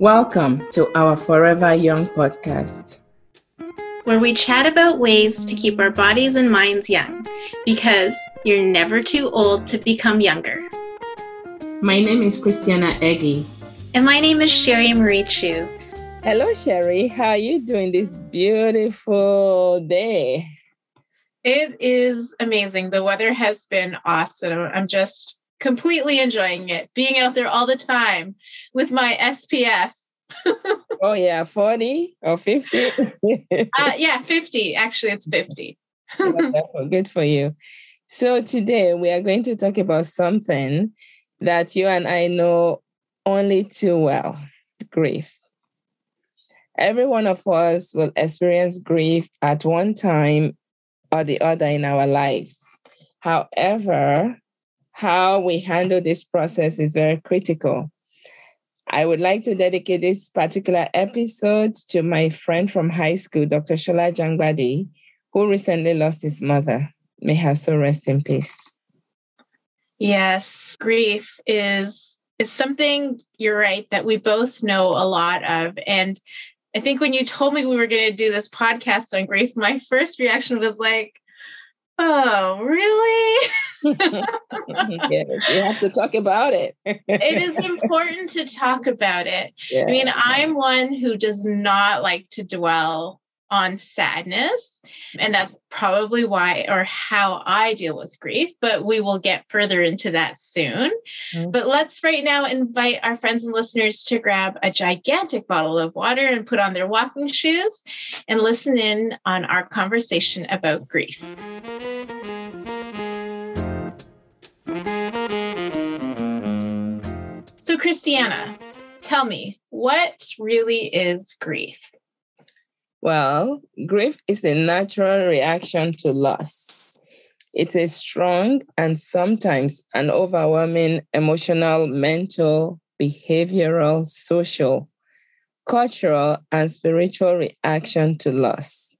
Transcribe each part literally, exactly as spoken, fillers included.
Welcome to our Forever Young podcast, where we chat about ways to keep our bodies and minds young, because you're never too old to become younger. My name is Christiana Eghe. And my name is Sherry Marie Chu. Hello, Sherry. How are you doing this beautiful day? It is amazing. The weather has been awesome. I'm just completely enjoying it, being out there all the time with my S P F. Oh yeah, forty or fifty? uh, yeah, fifty. Actually, it's fifty. Good for you. So today we are going to talk about something that you and I know only too well, grief. Every one of us will experience grief at one time or the other in our lives. However, how we handle this process is very critical. I would like to dedicate this particular episode to my friend from high school, Doctor Shola Jangwadi, who recently lost his mother. May her soul rest in peace. Yes, grief is, is something, you're right, that we both know a lot of. And I think when you told me we were going to do this podcast on grief, my first reaction was like, oh, really? Yes, you have to talk about it. It is important to talk about it. Yeah. I mean, I'm one who does not like to dwell on sadness, and that's probably why or how I deal with grief, but we will get further into that soon. Mm-hmm. But let's right now invite our friends and listeners to grab a gigantic bottle of water and put on their walking shoes and listen in on our conversation about grief. So Christiana, tell me, what really is grief? Well, grief is a natural reaction to loss. It's a strong and sometimes an overwhelming emotional, mental, behavioral, social, cultural, and spiritual reaction to loss.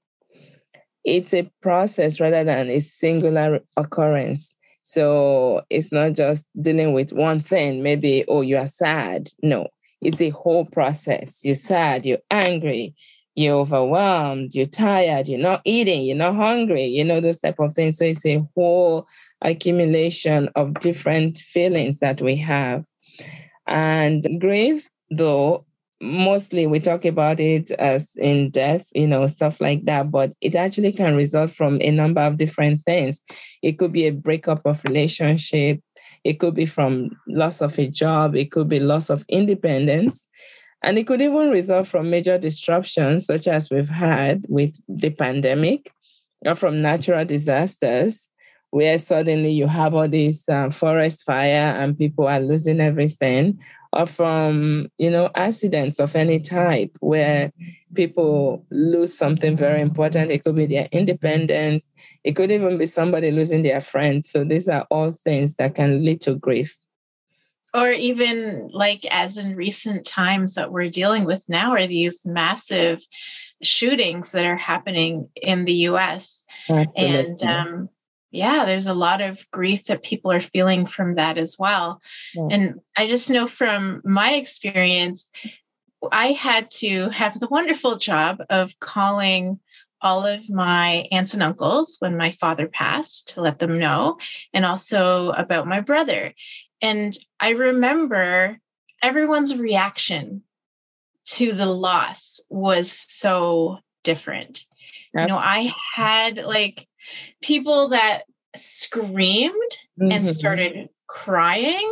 It's a process rather than a singular occurrence. So it's not just dealing with one thing, maybe, oh, you are sad. No, it's a whole process. You're sad, you're angry, you're overwhelmed, you're tired, you're not eating, you're not hungry, you know, those type of things. So it's a whole accumulation of different feelings that we have. And grief, though, mostly we talk about it as in death, you know, stuff like that, but it actually can result from a number of different things. It could be a breakup of relationship. It could be from loss of a job. It could be loss of independence. And it could even result from major disruptions, such as we've had with the pandemic, or from natural disasters, where suddenly you have all these uh, forest fire and people are losing everything, or from, you know, accidents of any type where people lose something very important. It could be their independence. It could even be somebody losing their friend. So these are all things that can lead to grief. Or even like as in recent times that we're dealing with now are these massive shootings that are happening in the U S. Absolutely. And um, yeah, there's a lot of grief that people are feeling from that as well. Yeah. And I just know from my experience, I had to have the wonderful job of calling all of my aunts and uncles when my father passed to let them know, and also about my brother. And I remember everyone's reaction to the loss was so different. Absolutely. You know, I had like people that screamed mm-hmm. and started crying.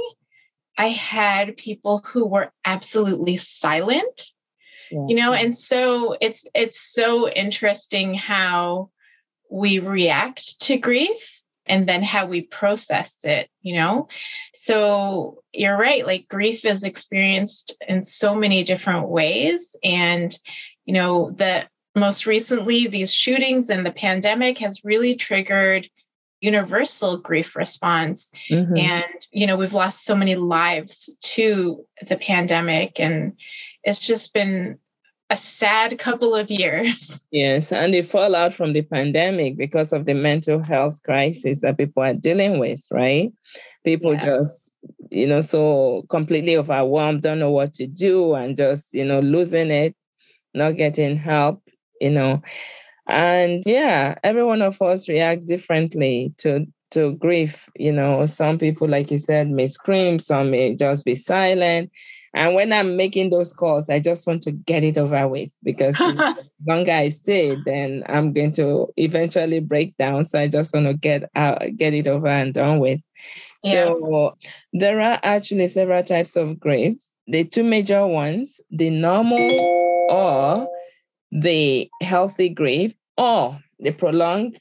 I had people who were absolutely silent, yeah. you know, and so it's, it's so interesting how we react to grief and then how we process it, you know? So you're right. Like grief is experienced in so many different ways. And, you know, the, most recently, these shootings and the pandemic has really triggered universal grief response. Mm-hmm. And, you know, we've lost so many lives to the pandemic, and it's just been a sad couple of years. Yes. And the fallout from the pandemic because of the mental health crisis that people are dealing with, right? People yeah. just, you know, so completely overwhelmed, don't know what to do, and just, you know, losing it, not getting help, you know. And yeah, every one of us reacts differently to to grief. You know, some people, like you said, may scream, some may just be silent. And when I'm making those calls, I just want to get it over with, because the longer I stay, then I'm going to eventually break down. So I just want to get out, get it over and done with. Yeah. So there are actually several types of griefs. The two major ones, the normal or the healthy grief, or the prolonged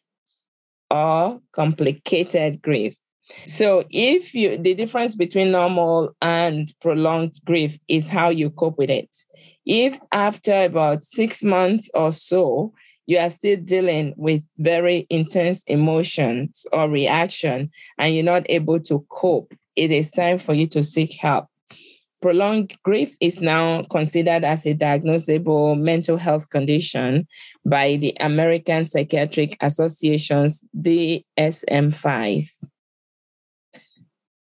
or complicated grief. So if you, the difference between normal and prolonged grief is how you cope with it. If after about six months or so, you are still dealing with very intense emotions or reaction, and you're not able to cope, it is time for you to seek help. Prolonged grief is now considered as a diagnosable mental health condition by the American Psychiatric Association's D S M five.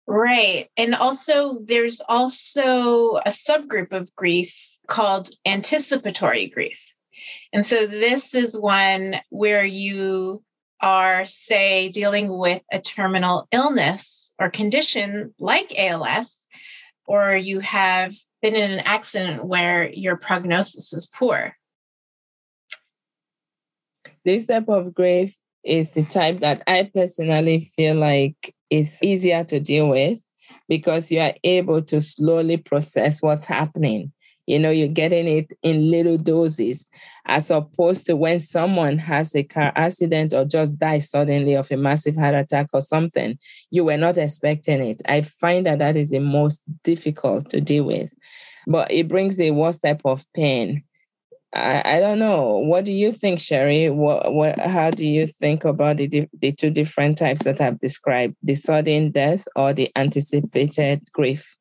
Right. And also, there's also a subgroup of grief called anticipatory grief. And so this is one where you are, say, dealing with a terminal illness or condition like A L S, or you have been in an accident where your prognosis is poor. This type of grief is the type that I personally feel like is easier to deal with, because you are able to slowly process what's happening. You know, you're getting it in little doses, as opposed to when someone has a car accident or just dies suddenly of a massive heart attack or something. You were not expecting it. I find that that is the most difficult to deal with, but it brings the worst type of pain. I don't know. What do you think, Sherry? What, what, how do you think about the, di- the two different types that I've described, the sudden death or the anticipated grief?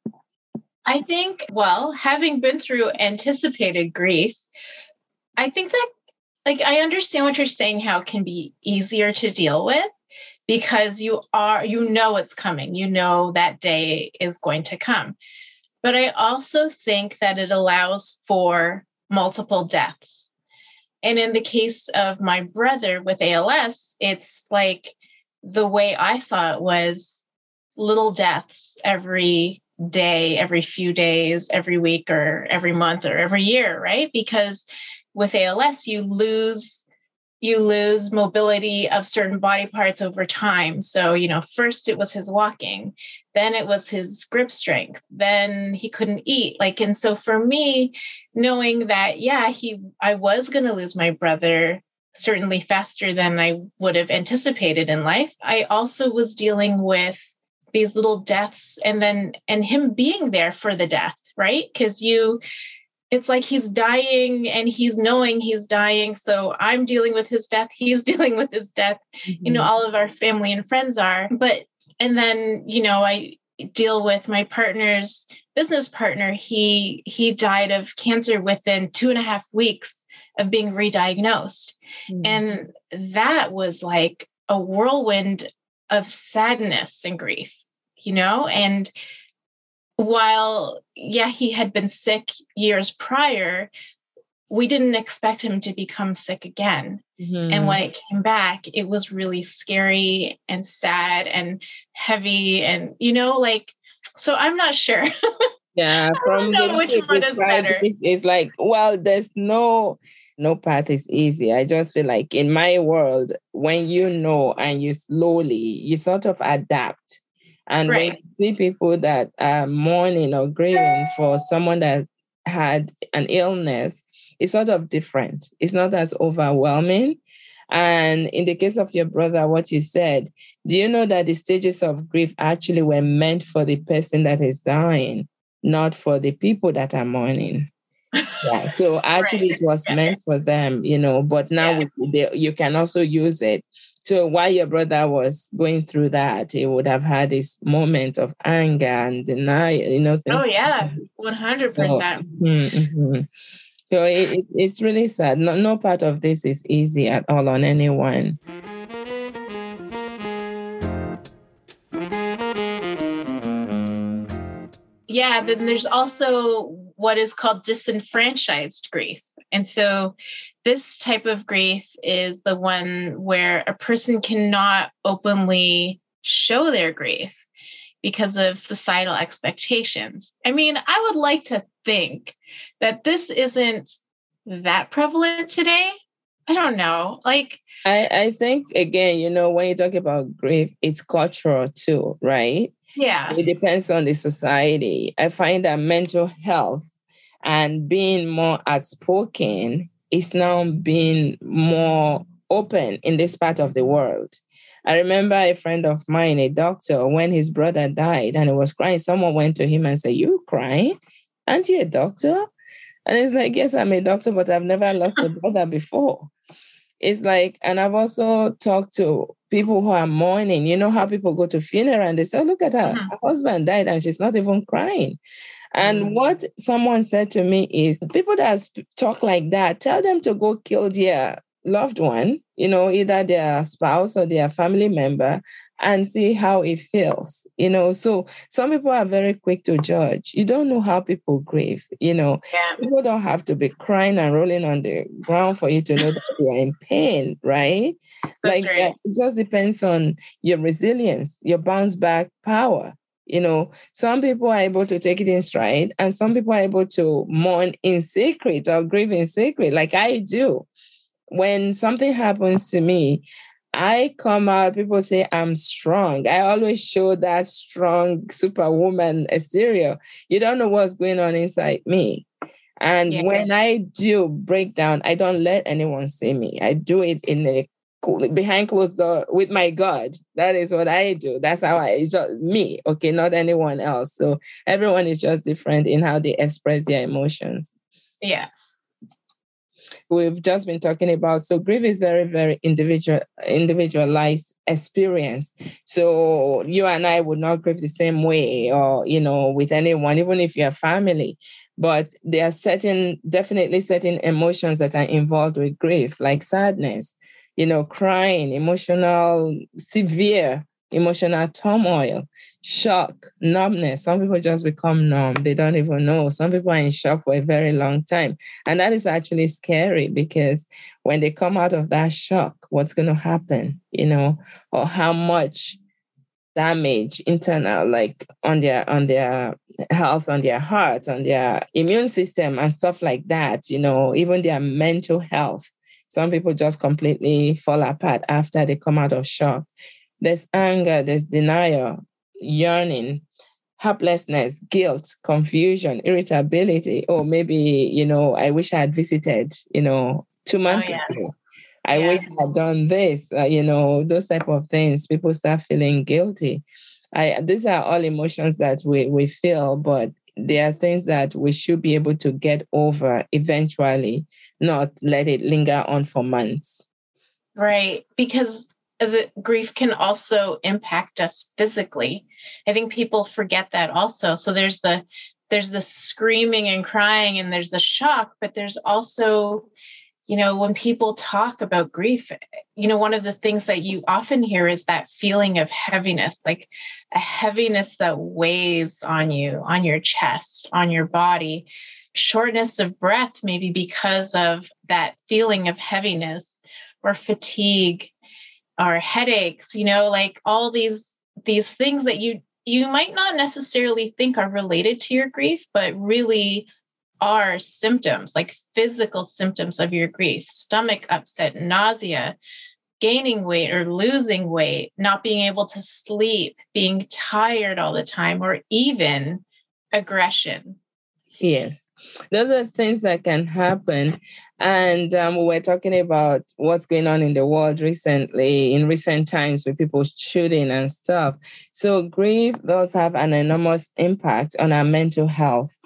I think, well, having been through anticipated grief, I think that, like, I understand what you're saying, how it can be easier to deal with, because you are, you know it's coming. You know that day is going to come. But I also think that it allows for multiple deaths. And in the case of my brother with A L S, it's like the way I saw it was little deaths every day, every few days, every week, or every month, or every year, right? Because with A L S, you lose, you lose mobility of certain body parts over time. So, you know, first it was his walking, then it was his grip strength, then he couldn't eat. Like, and so for me, knowing that, yeah, he, I was going to lose my brother certainly faster than I would have anticipated in life. I also was dealing with these little deaths, and then, and him being there for the death, right? Because you, it's like he's dying and he's knowing he's dying. So I'm dealing with his death. He's dealing with his death. Mm-hmm. You know, all of our family and friends are, but, and then, you know, I deal with my partner's business partner. He, he died of cancer within two and a half weeks of being re-diagnosed. Mm-hmm. And that was like a whirlwind of sadness and grief, you know, and while, yeah, he had been sick years prior, we didn't expect him to become sick again. Mm-hmm. And when it came back, it was really scary and sad and heavy. And, you know, like, so I'm not sure. Yeah. From I don't know which one is better. It's like, well, there's no, no path is easy. I just feel like in my world, when you know and you slowly, you sort of adapt. And right. when you see people that are mourning or grieving for someone that had an illness, it's sort of different. It's not as overwhelming. And in the case of your brother, what you said, do you know that the stages of grief actually were meant for the person that is dying, not for the people that are mourning? Yeah. So actually right. it was yeah. meant for them, you know, but now yeah. we, they, you can also use it. So while your brother was going through that, he would have had this moment of anger and denial, you know. Oh, yeah, one hundred percent. So, mm-hmm. so it, it, it's really sad. No, no part of this is easy at all on anyone. yeah, then there's also what is called disenfranchised grief. And so this type of grief is the one where a person cannot openly show their grief because of societal expectations. I mean, I would like to think that this isn't that prevalent today. I don't know. Like, I, I think, again, you know, when you talk about grief, it's cultural too, right? Yeah. It depends on the society. I find that mental health and being more outspoken is now being more open in this part of the world. I remember a friend of mine, a doctor, when his brother died and he was crying, someone went to him and said, "You crying? Aren't you a doctor?" And it's like, yes, I'm a doctor, but I've never lost a brother before. It's like, and I've also talked to people who are mourning. You know how people go to funeral and they say, "Look at her, mm-hmm. her husband died and she's not even crying." And mm-hmm. what someone said to me is, people that talk like that, tell them to go kill their loved one, you know, either their spouse or their family member, and see how it feels, you know. So some people are very quick to judge. You don't know how people grieve, you know. Yeah. People don't have to be crying and rolling on the ground for you to know that they are in pain, right? That's like, right. Uh, it just depends on your resilience, your bounce back power. You know, some people are able to take it in stride, and some people are able to mourn in secret or grieve in secret, like I do. When something happens to me, I come out, people say I'm strong. I always show that strong superwoman exterior. You don't know what's going on inside me. And yeah. when I do break down, I don't let anyone see me. I do it in a behind closed door with my God. That is what I do. That's how I, it's just me, okay, not anyone else. So everyone is just different in how they express their emotions. Yes. We've just been talking about. So grief is very, very individual, individualized experience. So you and I would not grieve the same way, or, you know, with anyone, even if you have family. But there are certain, definitely certain emotions that are involved with grief, like sadness, you know, crying, emotional, severe emotional turmoil, shock, numbness. Some people just become numb. They don't even know. Some people are in shock for a very long time. And that is actually scary, because when they come out of that shock, what's going to happen, you know, or how much damage internal, like on their on their health, on their heart, on their immune system and stuff like that, you know, even their mental health. Some people just completely fall apart after they come out of shock. There's anger, there's denial, yearning, helplessness, guilt, confusion, irritability. Or maybe, you know, I wish I had visited, you know, two months oh, yeah. ago. I yeah. wish I had done this, uh, you know, those type of things. People start feeling guilty. I, these are all emotions that we, we feel, but they are things that we should be able to get over eventually, not let it linger on for months. Right, because the grief can also impact us physically. I think people forget that also. So there's the there's the screaming and crying, and there's the shock, but there's also, you know, when people talk about grief, you know, one of the things that you often hear is that feeling of heaviness, like a heaviness that weighs on you, on your chest, on your body, shortness of breath, maybe because of that feeling of heaviness, or fatigue, or headaches, you know, like all these, these things that you, you might not necessarily think are related to your grief, but really are symptoms, like physical symptoms of your grief, stomach upset, nausea, gaining weight or losing weight, not being able to sleep, being tired all the time, or even aggression. Yes. Those are things that can happen. And um, we were talking about what's going on in the world recently, in recent times, with people shooting and stuff. So grief does have an enormous impact on our mental health.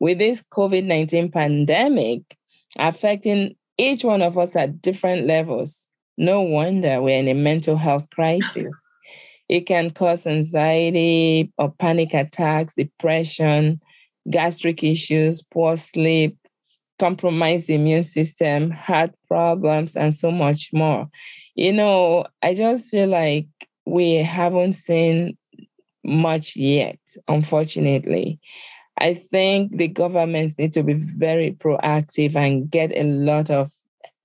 With this COVID nineteen pandemic affecting each one of us at different levels, no wonder we're in a mental health crisis. It can cause anxiety or panic attacks, depression, gastric issues, poor sleep, compromised immune system, heart problems, and so much more. You know, I just feel like we haven't seen much yet, unfortunately. I think the governments need to be very proactive and get a lot of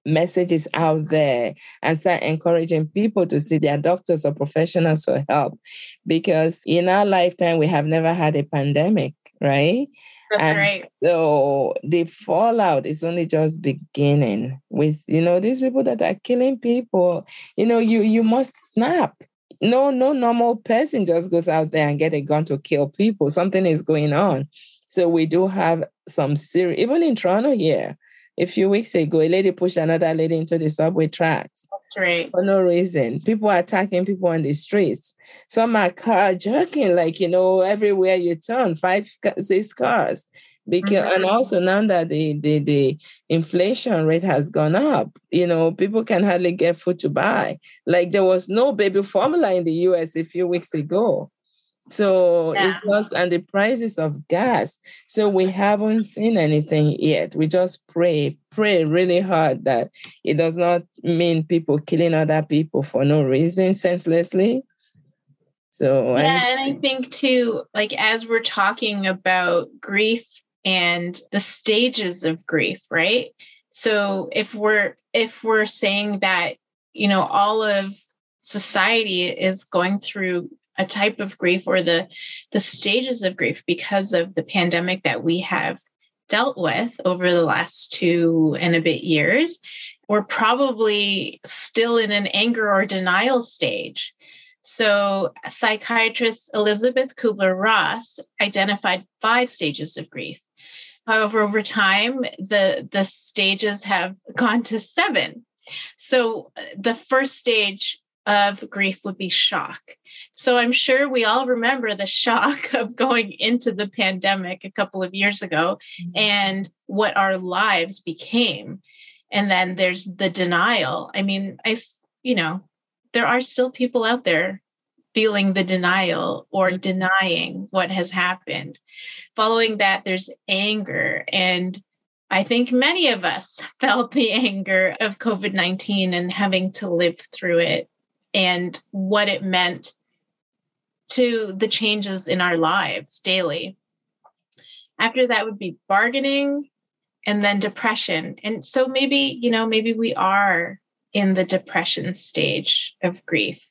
messages out there and start encouraging people to see their doctors or professionals for help, because in our lifetime, we have never had a pandemic, right? That's and right. So the fallout is only just beginning with, you know, these people that are killing people. You know, you you must snap. No, no normal person just goes out there and get a gun to kill people. Something is going on. So we do have some serious, even in Toronto here, a few weeks ago, a lady pushed another lady into the subway tracks. That's right. For no reason. People are attacking people on the streets. Some are carjacking, like, you know, everywhere you turn, five, six cars. Because, mm-hmm. And also now that the, the, the inflation rate has gone up, you know, people can hardly get food to buy. Like there was no baby formula in the U S a few weeks ago. So yeah. It's just, and the prices of gas. So we haven't seen anything yet. We just pray, pray really hard that it does not mean people killing other people for no reason, senselessly. So yeah, and, and I think too, like as we're talking about grief and the stages of grief, right? So if we're if we're saying that, you know, all of society is going through a type of grief or the the stages of grief because of the pandemic that we have dealt with over the last two and a bit years, we're probably still in an anger or denial stage. So psychiatrist Elizabeth Kubler-Ross identified five stages of grief. However, over time, the, the stages have gone to seven. So the first stage of grief would be shock. So I'm sure we all remember the shock of going into the pandemic a couple of years ago mm-hmm. and what our lives became. And then there's the denial. I mean, I, you know, there are still people out there feeling the denial or denying what has happened. Following that, there's anger. And I think many of us felt the anger of COVID nineteen and having to live through it and what it meant to the changes in our lives daily. After that would be bargaining and then depression. And so maybe, you know, maybe we are in the depression stage of grief.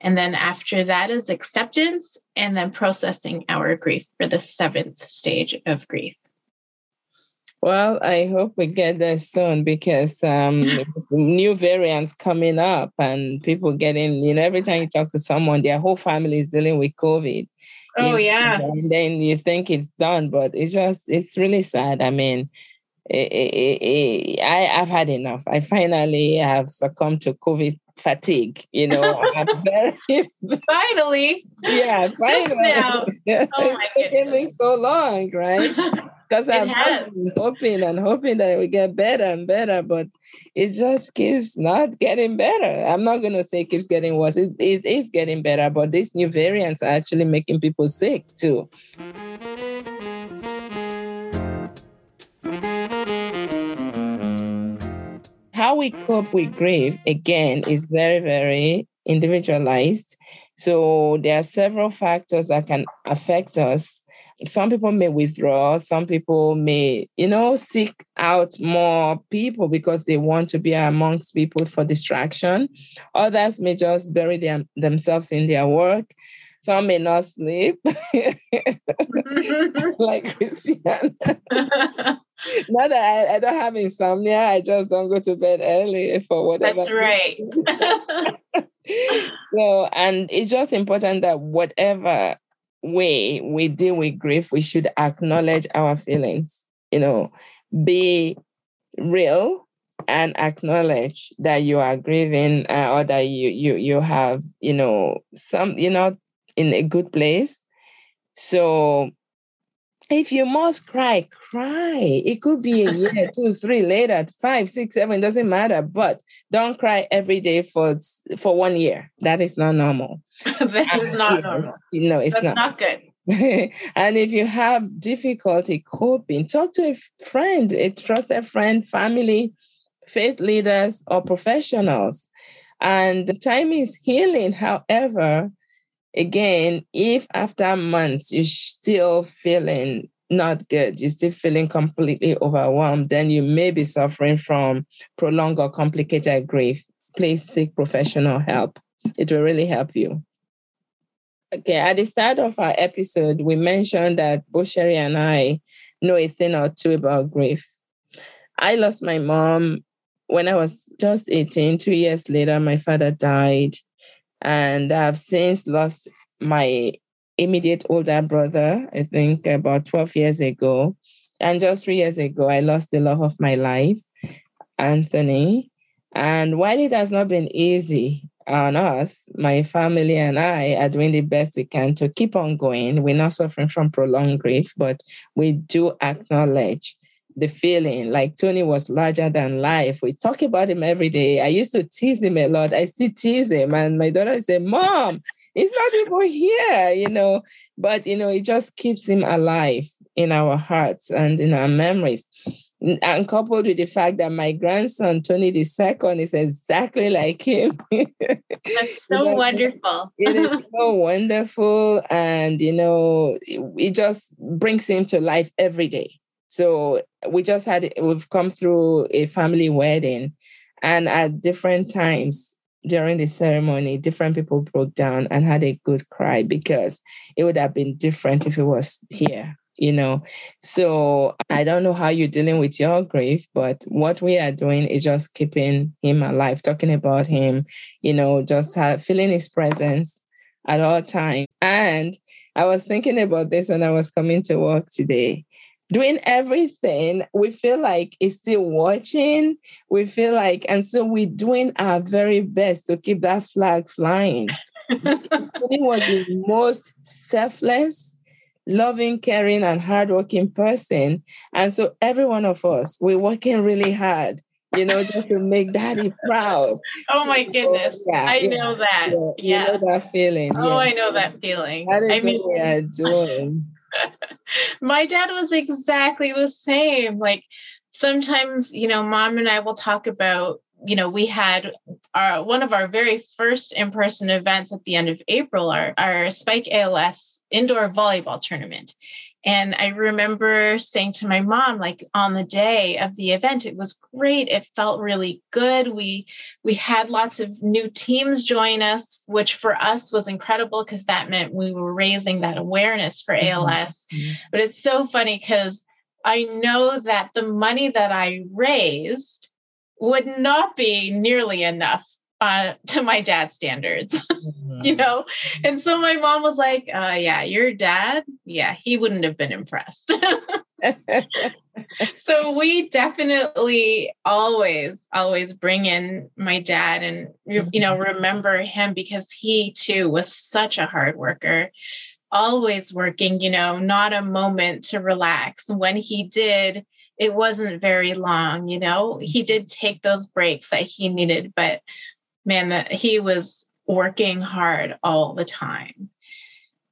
And then after that is acceptance and then processing our grief for the seventh stage of grief. Well, I hope we get there soon because um, new variants coming up and people getting, you know, every time you talk to someone, their whole family is dealing with COVID. Oh, you know, yeah. And then you think it's done, but it's just, it's really sad. I mean, I, I've had enough. I finally have succumbed to COVID fatigue, you know. I'm very, finally. Yeah, finally. Now. Oh my it's taken me so long, right? Because I've been hoping and hoping that it will get better and better, but it just keeps not getting better. I'm not going to say it keeps getting worse. It, it is getting better, but these new variants are actually making people sick too. How we cope with grief, again, is very, very individualized. So there are several factors that can affect us. Some people may withdraw. Some people may, you know, seek out more people because they want to be amongst people for distraction. Others may just bury their, themselves in their work. Some may not sleep, like Christiana. Not that I, I don't have insomnia, I just don't go to bed early for whatever. That's right. So, and it's just important that whatever way we deal with grief, we should acknowledge our feelings, you know, be real. And acknowledge that you are grieving uh, or that you you you have, you know, some, you're not in a good place. So if you must cry, cry. It could be a year, two, three later, five, six, seven, it doesn't matter. But don't cry every day for for one year. That is not normal. That is not normal. No, it's not. That's not good. And if you have difficulty coping, talk to a friend, a trusted friend, family, faith leaders, or professionals. And time is healing. However, again, if after months you're still feeling not good, you're still feeling completely overwhelmed, then you may be suffering from prolonged or complicated grief. Please seek professional help. It will really help you. Okay, at the start of our episode, we mentioned that both Sherry and I know a thing or two about grief. I lost my mom when I was just eighteen. Two years later, my father died. And I've since lost my immediate older brother, I think about twelve years ago. And just three years ago, I lost the love of my life, Anthony. And while it has not been easy on us, my family and I are doing the best we can to keep on going. We're not suffering from prolonged grief, but we do acknowledge the feeling like Tony was larger than life. We talk about him every day. I used to tease him a lot. I still tease him. And my daughter said, Mom, he's not even here, you know. But, you know, it just keeps him alive in our hearts and in our memories. And coupled with the fact that my grandson, Tony the Second, is exactly like him. That's so wonderful. It is so wonderful. And, you know, it, it just brings him to life every day. So we just had, we've come through a family wedding, and at different times during the ceremony, different people broke down and had a good cry because it would have been different if he was here. You know, so I don't know how you're dealing with your grief, but what we are doing is just keeping him alive, talking about him, you know, just have, feeling his presence at all times. And I was thinking about this when I was coming to work today. Doing everything, we feel like it's still watching. We feel like, and so we're doing our very best to keep that flag flying. He was the most selfless, loving, caring, and hardworking person. And so every one of us, we're working really hard, you know, just to make Daddy proud. Oh, my goodness. So, yeah, I yeah, know that. Yeah, yeah. You know that feeling. Oh, yeah. I know that feeling. That is I mean, what we are doing. My dad was exactly the same. Like sometimes, you know, Mom and I will talk about, you know, we had our one of our very first in-person events at the end of April, our, our Spike A L S indoor volleyball tournament. And I remember saying to my mom, like on the day of the event, it was great. It felt really good. We we had lots of new teams join us, which for us was incredible because that meant we were raising that awareness for A L S. Mm-hmm. But it's so funny because I know that the money that I raised would not be nearly enough uh, to my dad's standards, you know? And so my mom was like, uh, yeah, your dad, yeah, he wouldn't have been impressed. So we definitely always, always bring in my dad and, you know, remember him because he too was such a hard worker, always working, you know, not a moment to relax. When he did, it wasn't very long, you know, he did take those breaks that he needed, but man, that he was working hard all the time.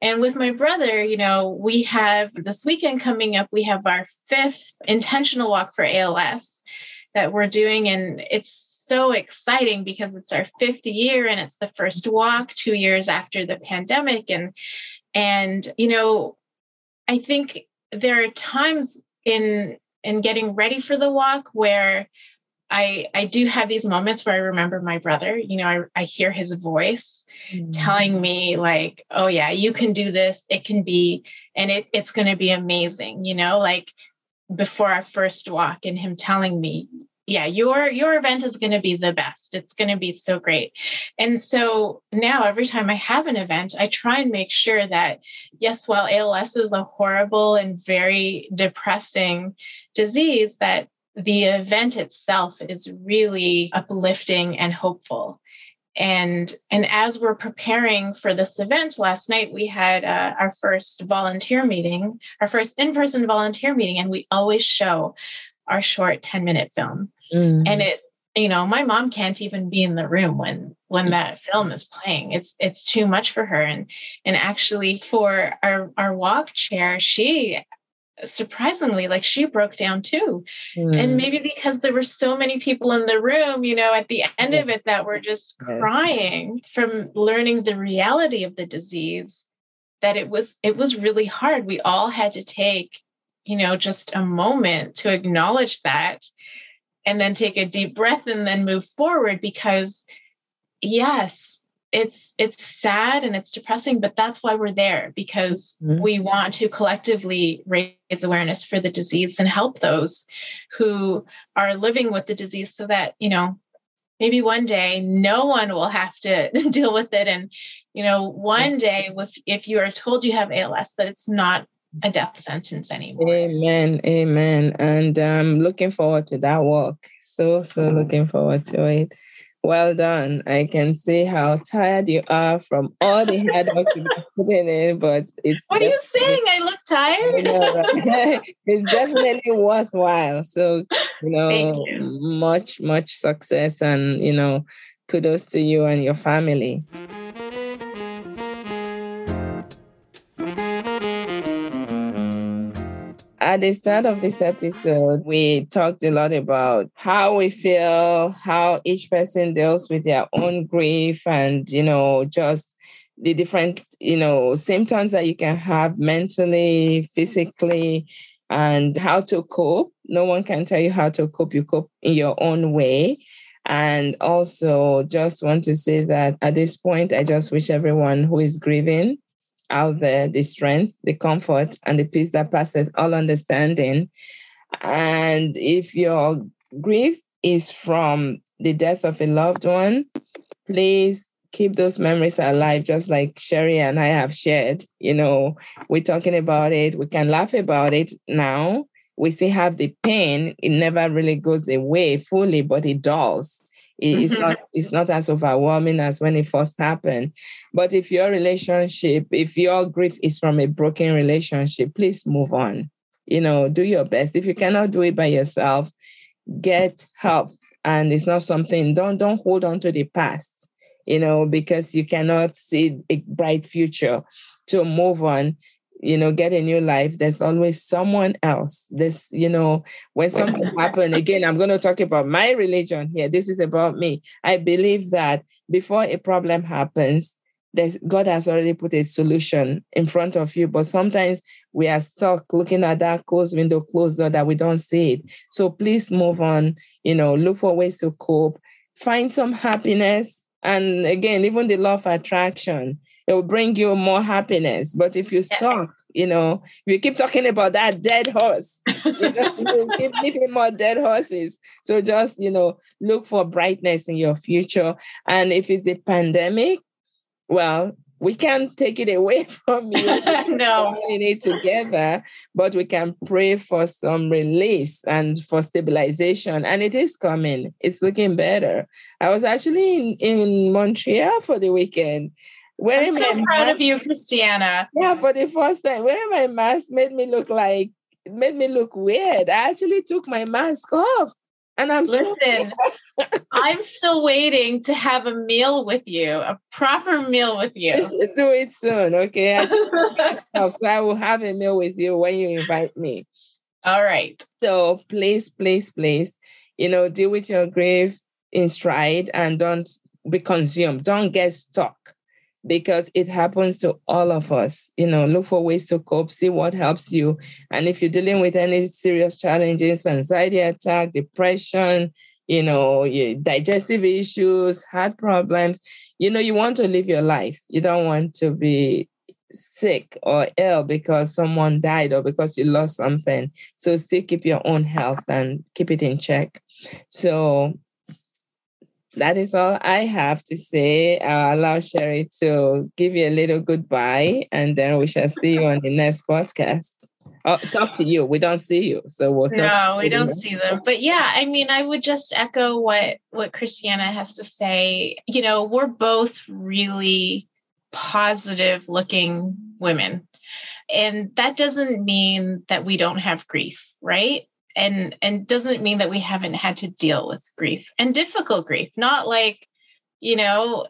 And with my brother, you know, we have this weekend coming up, we have our fifth intentional walk for A L S that we're doing. And it's so exciting because it's our fifth year and it's the first walk two years after the pandemic. And, and, you know, I think there are times in, and getting ready for the walk where I I do have these moments where I remember my brother, you know, I, I hear his voice mm-hmm. telling me like, oh yeah, you can do this. It can be, and it it's going to be amazing, you know, like before our first walk and him telling me, yeah, your, your event is going to be the best. It's going to be so great. And so now every time I have an event, I try and make sure that yes, while A L S is a horrible and very depressing disease, that the event itself is really uplifting and hopeful. And, and as we're preparing for this event last night, we had uh, our first volunteer meeting, our first in-person volunteer meeting, and we always show our short ten minute film. Mm-hmm. And it, you know, my mom can't even be in the room when, when that film is playing, it's, it's too much for her. And, and actually for our, our walk chair, she surprisingly, like she broke down too. Mm-hmm. And maybe because there were so many people in the room, you know, at the end yeah. of it that were just crying yes. from learning the reality of the disease, that it was, it was really hard. We all had to take you know, just a moment to acknowledge that and then take a deep breath and then move forward, because yes, it's, it's sad and it's depressing, but that's why we're there, because mm-hmm. we want to collectively raise awareness for the disease and help those who are living with the disease so that, you know, maybe one day no one will have to deal with it. And, you know, one day if, if you are told you have A L S, that it's not a death sentence anymore. Amen. Amen. And I'm um, looking forward to that walk. So, so looking forward to it. Well done. I can see how tired you are from all the hard work you've been putting in, but it's... What are you saying? I look tired. You know, right? It's definitely worthwhile. So, you know, you. much, much success and, you know, kudos to you and your family. At the start of this episode, we talked a lot about how we feel, how each person deals with their own grief and, you know, just the different, you know, symptoms that you can have mentally, physically, and how to cope. No one can tell you how to cope. You cope in your own way. And also just want to say that at this point, I just wish everyone who is grieving out there the strength, the comfort, and the peace that passes all understanding. And if your grief is from the death of a loved one, please keep those memories alive, just like Sherry and I have shared. You know, we're talking about it. We can laugh about it now. We still have the pain. It never really goes away fully, but it dulls. It's not, it's not as overwhelming as when it first happened. But if your relationship, if your grief is from a broken relationship, please move on. You know, do your best. If you cannot do it by yourself, get help. And it's not something, don't, don't hold on to the past, you know, because you cannot see a bright future. So move on. You know, get a new life. There's always someone else. This, you know, when something happens, again, I'm going to talk about my religion here. This is about me. I believe that before a problem happens, there's, God has already put a solution in front of you. But sometimes we are stuck looking at that closed window, closed door, that we don't see it. So please move on, you know, look for ways to cope, find some happiness. And again, even the law of attraction, it will bring you more happiness. But if you yeah. stop, you know, you keep talking about that dead horse, you know, you keep meeting more dead horses. So just, you know, look for brightness in your future. And if it's a pandemic, well, we can't take it away from you. No. We're in it together, but we can pray for some release and for stabilization. And it is coming. It's looking better. I was actually in, in Montreal for the weekend. Wearing I'm so proud mask, of you, Christiana. Yeah, for the first time, wearing my mask made me look like, made me look weird. I actually took my mask off. And I'm Listen, so I'm still waiting to have a meal with you, a proper meal with you. Do it soon, okay? I took my mask off, so I will have a meal with you when you invite me. All right. So please, please, please, you know, deal with your grief in stride and don't be consumed. Don't get stuck, because it happens to all of us. You know, look for ways to cope, see what helps you. And if you're dealing with any serious challenges, anxiety attack, depression, you know, digestive issues, heart problems, you know, you want to live your life. You don't want to be sick or ill because someone died or because you lost something. So still keep your own health and keep it in check. So that is all I have to say. I'll allow Sherry to give you a little goodbye, and then we shall see you on the next podcast. Oh, talk to you. We don't see you, so we'll talk. No, we don't see them. But yeah, I mean, I would just echo what what Christiana has to say. You know, we're both really positive-looking women, and that doesn't mean that we don't have grief, right? And and doesn't mean that we haven't had to deal with grief and difficult grief, not like, you know,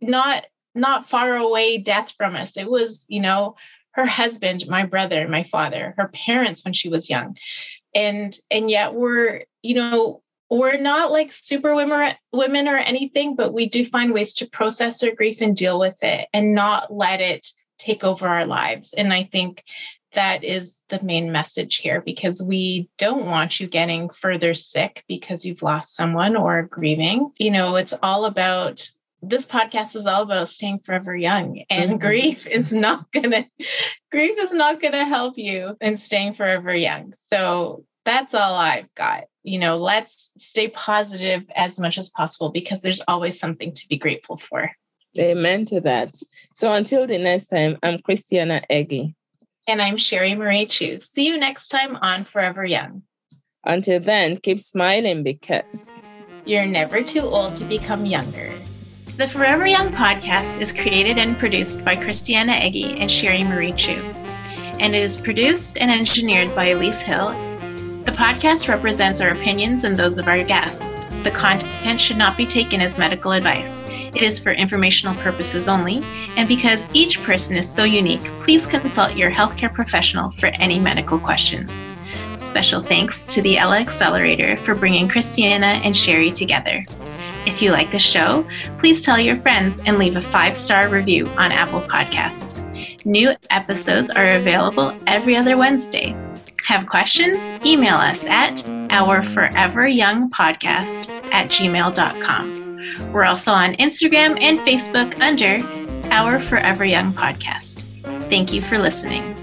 not not far away death from us. It was, you know, her husband, my brother, my father, her parents when she was young. And and yet we're, you know, we're not like super women, women or anything, but we do find ways to process our grief and deal with it and not let it take over our lives. And I think that is the main message here, because we don't want you getting further sick because you've lost someone or grieving. You know, it's all about, this podcast is all about staying forever young, and mm-hmm. grief is not gonna, grief is not gonna help you in staying forever young. So that's all I've got. You know, let's stay positive as much as possible, because there's always something to be grateful for. Amen to that. So until the next time, I'm Christiana Eghe. And I'm Sherry Marie Chu. See you next time on Forever Young. Until then, keep smiling, because you're never too old to become younger. The Forever Young podcast is created and produced by Christiana Eghe and Sherry Marie Chu, and it is produced and engineered by Elise Hill. The podcast represents our opinions and those of our guests. The content should not be taken as medical advice. It is for informational purposes only, and because each person is so unique, please consult your healthcare professional for any medical questions. Special thanks to the Ella Accelerator for bringing Christiana and Sherry together. If you like the show, please tell your friends and leave a five-star review on Apple Podcasts. New episodes are available every other Wednesday. Have questions? Email us at our forever young podcast at gmail dot com. We're also on Instagram and Facebook under Our Forever Young Podcast. Thank you for listening.